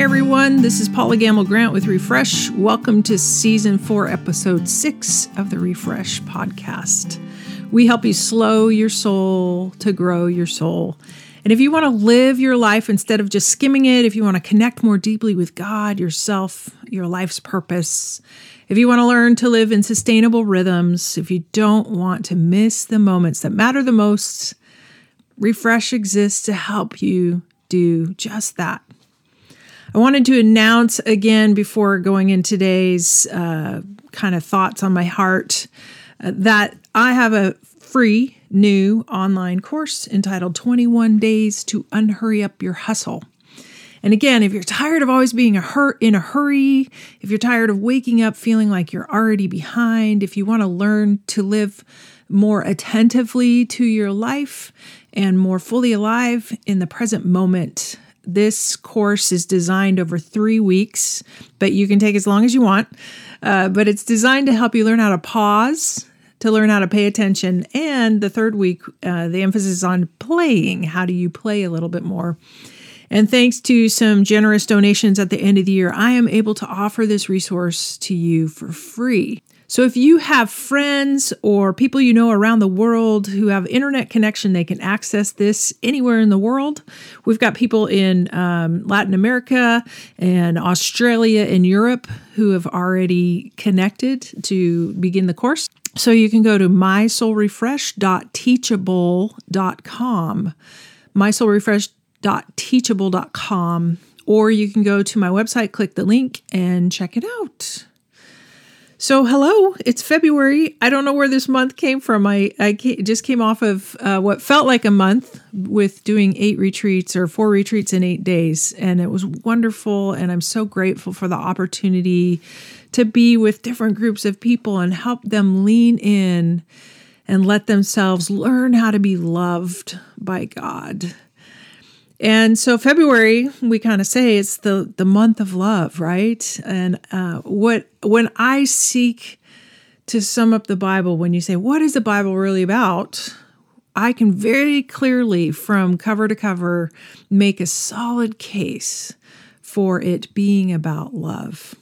Hey everyone, this is Paula Gamble-Grant with Refresh. Welcome to Season 4, Episode 6 of the Refresh Podcast. We help you slow your soul to grow your soul. And if you want to live your life instead of just skimming it, if you want to connect more deeply with God, yourself, your life's purpose, if you want to learn to live in sustainable rhythms, if you don't want to miss the moments that matter the most, Refresh exists to help you do just that. I wanted to announce again before going in today's kind of thoughts on my heart that I have a free new online course entitled 21 Days to Unhurry Up Your Hustle. And again, if you're tired of always being in a hurry, if you're tired of waking up feeling like you're already behind, if you want to learn to live more attentively to your life and more fully alive in the present moment, this course is designed over 3 weeks, but you can take as long as you want. But it's designed to help you learn how to pause, to learn how to pay attention. And the third week, the emphasis is on playing. How do you play a little bit more? And thanks to some generous donations at the end of the year, I am able to offer this resource to you for free. So if you have friends or people you know around the world who have internet connection, they can access this anywhere in the world. We've got people in Latin America and Australia and Europe who have already connected to begin the course. So you can go to mysoulrefresh.teachable.com, mysoulrefresh.teachable.com, or you can go to my website, click the link, and check it out. So hello, it's February. I don't know where this month came from. I just came off of what felt like a month with doing 4 retreats in 8 days. And it was wonderful. And I'm so grateful for the opportunity to be with different groups of people and help them lean in and let themselves learn how to be loved by God. And so February, we kind of say it's the month of love, right? And when I seek to sum up the Bible, when you say, what is the Bible really about? I can very clearly, from cover to cover, make a solid case for it being about love.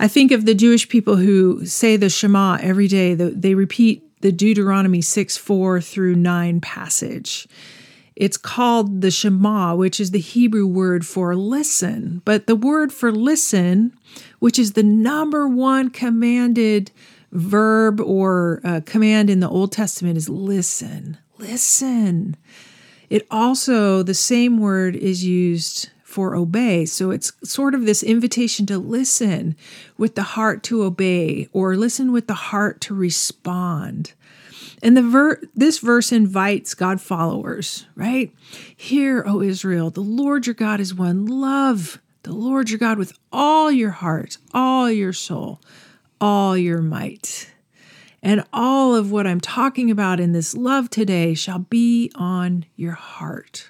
I think of the Jewish people who say the Shema every day. They repeat the Deuteronomy 6:4 through 9 passage. It's called the Shema, which is the Hebrew word for listen. But the word for listen, which is the number one commanded verb or command in the Old Testament, is listen. Listen. It also, the same word is used for obey. So it's sort of this invitation to listen with the heart to obey, or listen with the heart to respond. And this verse invites God followers, right? Hear, O Israel, the Lord your God is one. Love the Lord your God with all your heart, all your soul, all your might. And all of what I'm talking about in this love today shall be on your heart.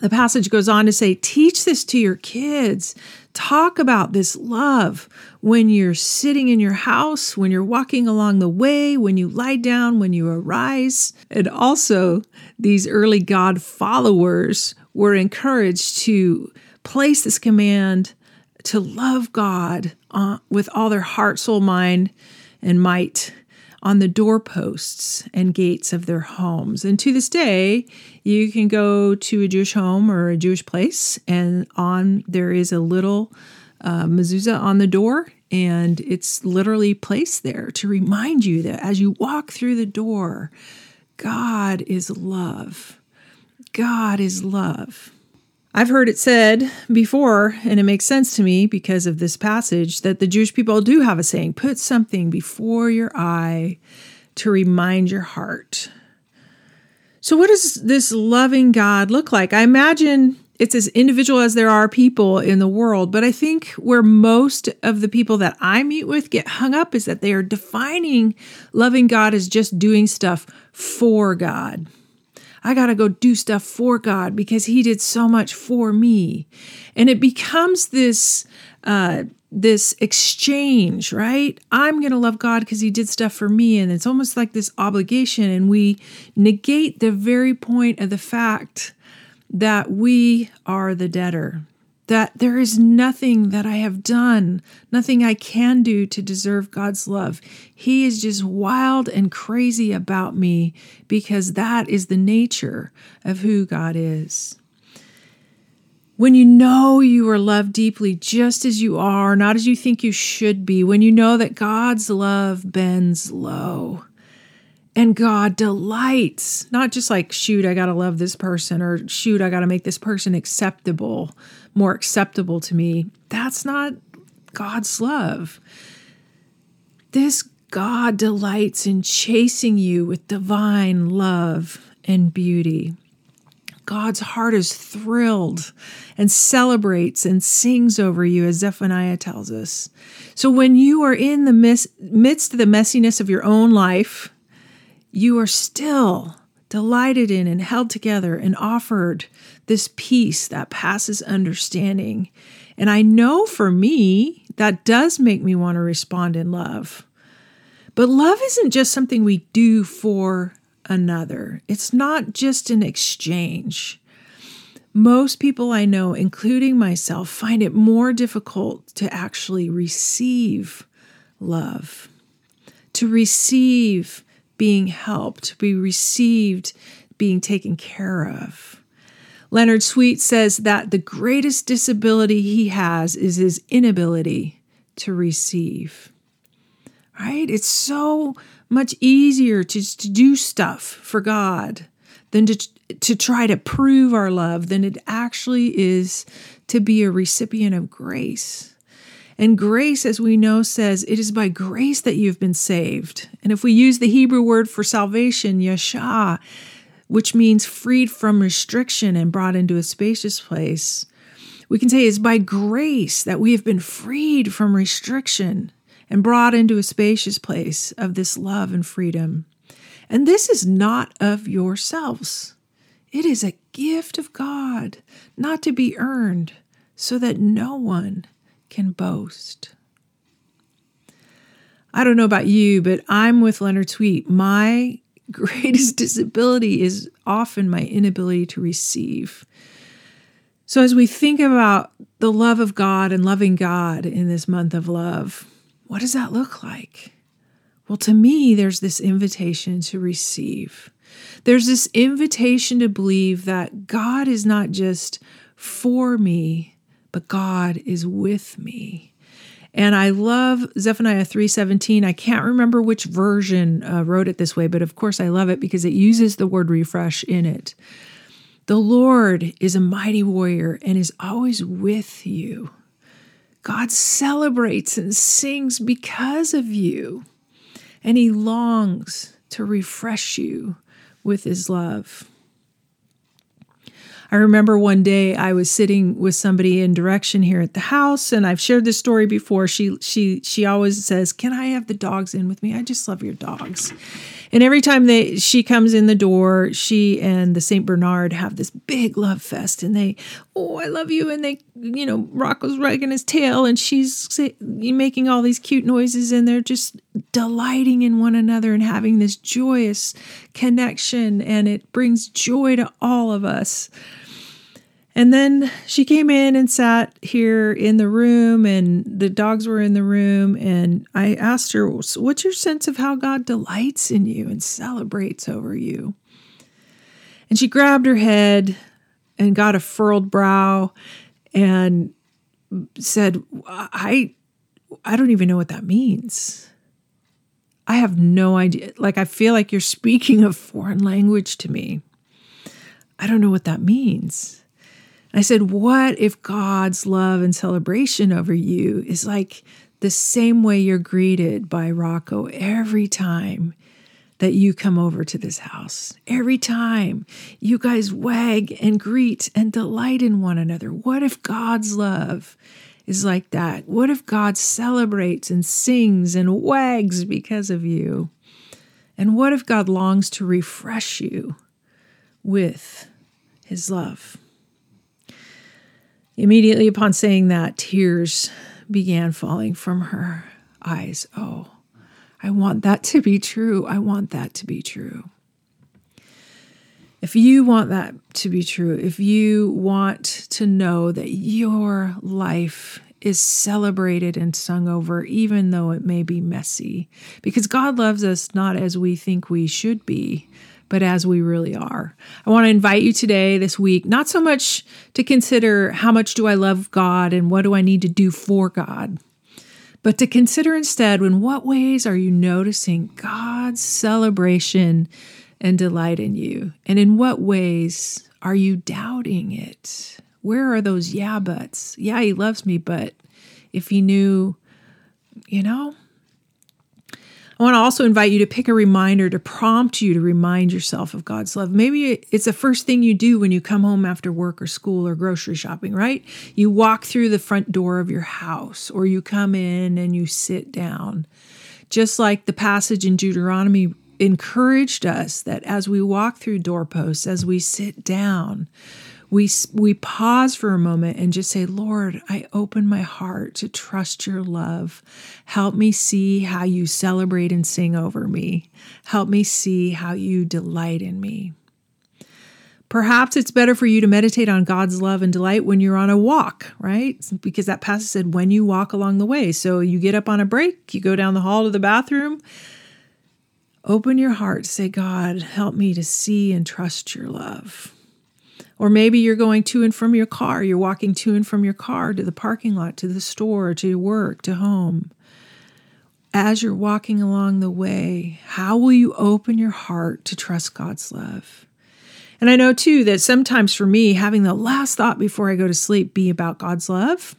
The passage goes on to say, teach this to your kids. Talk about this love when you're sitting in your house, when you're walking along the way, when you lie down, when you arise. And also, these early God followers were encouraged to place this command to love God with all their heart, soul, mind, and might on the doorposts and gates of their homes. And to this day, you can go to a Jewish home or a Jewish place, and there is a little mezuzah on the door, and it's literally placed there to remind you that as you walk through the door, God is love. God is love. I've heard it said before, and it makes sense to me because of this passage, that the Jewish people do have a saying, put something before your eye to remind your heart. So what does this loving God look like? I imagine it's as individual as there are people in the world, but I think where most of the people that I meet with get hung up is that they are defining loving God as just doing stuff for God. I got to go do stuff for God because he did so much for me. And it becomes this exchange, right? I'm going to love God because he did stuff for me. And it's almost like this obligation. And we negate the very point of the fact that we are the debtor, that there is nothing that I have done, nothing I can do to deserve God's love. He is just wild and crazy about me because that is the nature of who God is. When you know you are loved deeply just as you are, not as you think you should be, when you know that God's love bends low, and God delights, not just like, shoot, I got to love this person, or shoot, I got to make this person acceptable, more acceptable to me. That's not God's love. This God delights in chasing you with divine love and beauty. God's heart is thrilled and celebrates and sings over you, as Zephaniah tells us. So when you are in the midst of the messiness of your own life, you are still delighted in and held together and offered this peace that passes understanding. And I know for me, that does make me want to respond in love. But love isn't just something we do for another. It's not just an exchange. Most people I know, including myself, find it more difficult to actually receive love, to receive being helped, be received, being taken care of. Leonard Sweet says that the greatest disability he has is his inability to receive. Right? It's so much easier to do stuff for God than to try to prove our love than it actually is to be a recipient of grace. And grace, as we know, says, it is by grace that you've been saved. And if we use the Hebrew word for salvation, yesha, which means freed from restriction and brought into a spacious place, we can say it's by grace that we have been freed from restriction and brought into a spacious place of this love and freedom. And this is not of yourselves. It is a gift of God, not to be earned, so that no one can boast. I don't know about you, but I'm with Leonard Sweet. My greatest disability is often my inability to receive. So as we think about the love of God and loving God in this month of love, what does that look like? Well, to me, there's this invitation to receive. There's this invitation to believe that God is not just for me, but God is with me. And I love Zephaniah 3:17. I can't remember which version wrote it this way, but of course I love it because it uses the word refresh in it. The Lord is a mighty warrior and is always with you. God celebrates and sings because of you, and he longs to refresh you with his love. I remember one day I was sitting with somebody in direction here at the house, and I've shared this story before. She always says, "Can I have the dogs in with me? I just love your dogs." And every time she comes in the door, she and the St. Bernard have this big love fest, and they, "Oh, I love you," and they, you know, Rocco's wagging his tail, and she's making all these cute noises, and they're just delighting in one another and having this joyous connection, and it brings joy to all of us. And then she came in and sat here in the room, and the dogs were in the room, and I asked her, "What's your sense of how God delights in you and celebrates over you?" And she grabbed her head and got a furrowed brow and said, I don't even know what that means. I have no idea. Like, I feel like you're speaking a foreign language to me. I don't know what that means. I said, what if God's love and celebration over you is like the same way you're greeted by Rocco every time that you come over to this house? Every time you guys wag and greet and delight in one another. What if God's love is like that? What if God celebrates and sings and wags because of you? And what if God longs to refresh you with his love? Immediately upon saying that, tears began falling from her eyes. Oh, I want that to be true. I want that to be true. If you want that to be true, if you want to know that your life is celebrated and sung over, even though it may be messy, because God loves us not as we think we should be, but as we really are. I want to invite you today, this week, not so much to consider how much do I love God and what do I need to do for God, but to consider instead, in what ways are you noticing God's celebration and delight in you? And in what ways are you doubting it? Where are those yeah buts? Yeah, he loves me, but if he knew, you know? I want to also invite you to pick a reminder to prompt you to remind yourself of God's love. Maybe it's the first thing you do when you come home after work or school or grocery shopping, right? You walk through the front door of your house, or you come in and you sit down. Just like the passage in Deuteronomy encouraged us that as we walk through doorposts, as we sit down, we pause for a moment and just say, Lord, I open my heart to trust your love. Help me see how you celebrate and sing over me. Help me see how you delight in me. Perhaps it's better for you to meditate on God's love and delight when you're on a walk, right? Because that passage said, when you walk along the way. So you get up on a break, you go down the hall to the bathroom, open your heart, say, God, help me to see and trust your love. Or maybe you're going to and from your car. You're walking to and from your car to the parking lot, to the store, to work, to home. As you're walking along the way, how will you open your heart to trust God's love? And I know too that sometimes for me, having the last thought before I go to sleep be about God's love.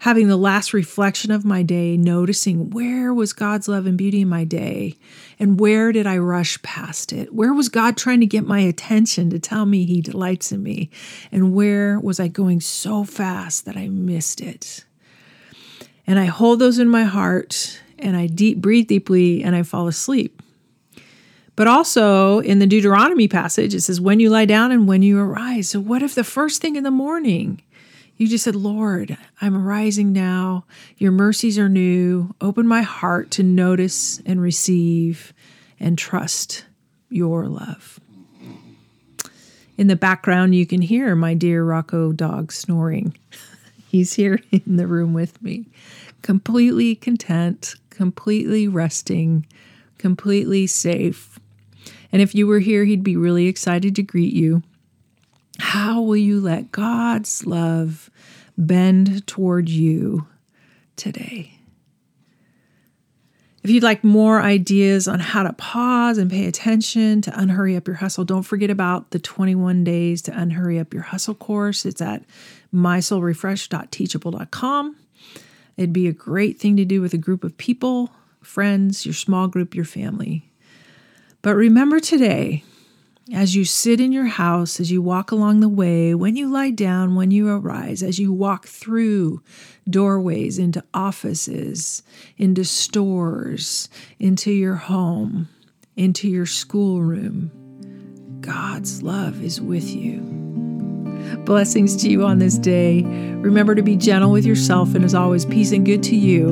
Having the last reflection of my day, noticing where was God's love and beauty in my day, and where did I rush past it? Where was God trying to get my attention to tell me he delights in me? And where was I going so fast that I missed it? And I hold those in my heart, and I breathe deeply, and I fall asleep. But also in the Deuteronomy passage, it says, when you lie down and when you arise. So what if the first thing in the morning, you just said, Lord, I'm arising now. Your mercies are new. Open my heart to notice and receive and trust your love. In the background, you can hear my dear Rocco dog snoring. He's here in the room with me, completely content, completely resting, completely safe. And if you were here, he'd be really excited to greet you. How will you let God's love bend toward you today? If you'd like more ideas on how to pause and pay attention to unhurry up your hustle, don't forget about the 21 Days to Unhurry Up Your Hustle course. It's at mysoulrefresh.teachable.com. It'd be a great thing to do with a group of people, friends, your small group, your family. But remember today, as you sit in your house, as you walk along the way, when you lie down, when you arise, as you walk through doorways into offices, into stores, into your home, into your schoolroom, God's love is with you. Blessings to you on this day. Remember to be gentle with yourself, and as always, peace and good to you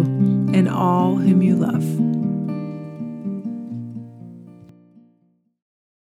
and all whom you love.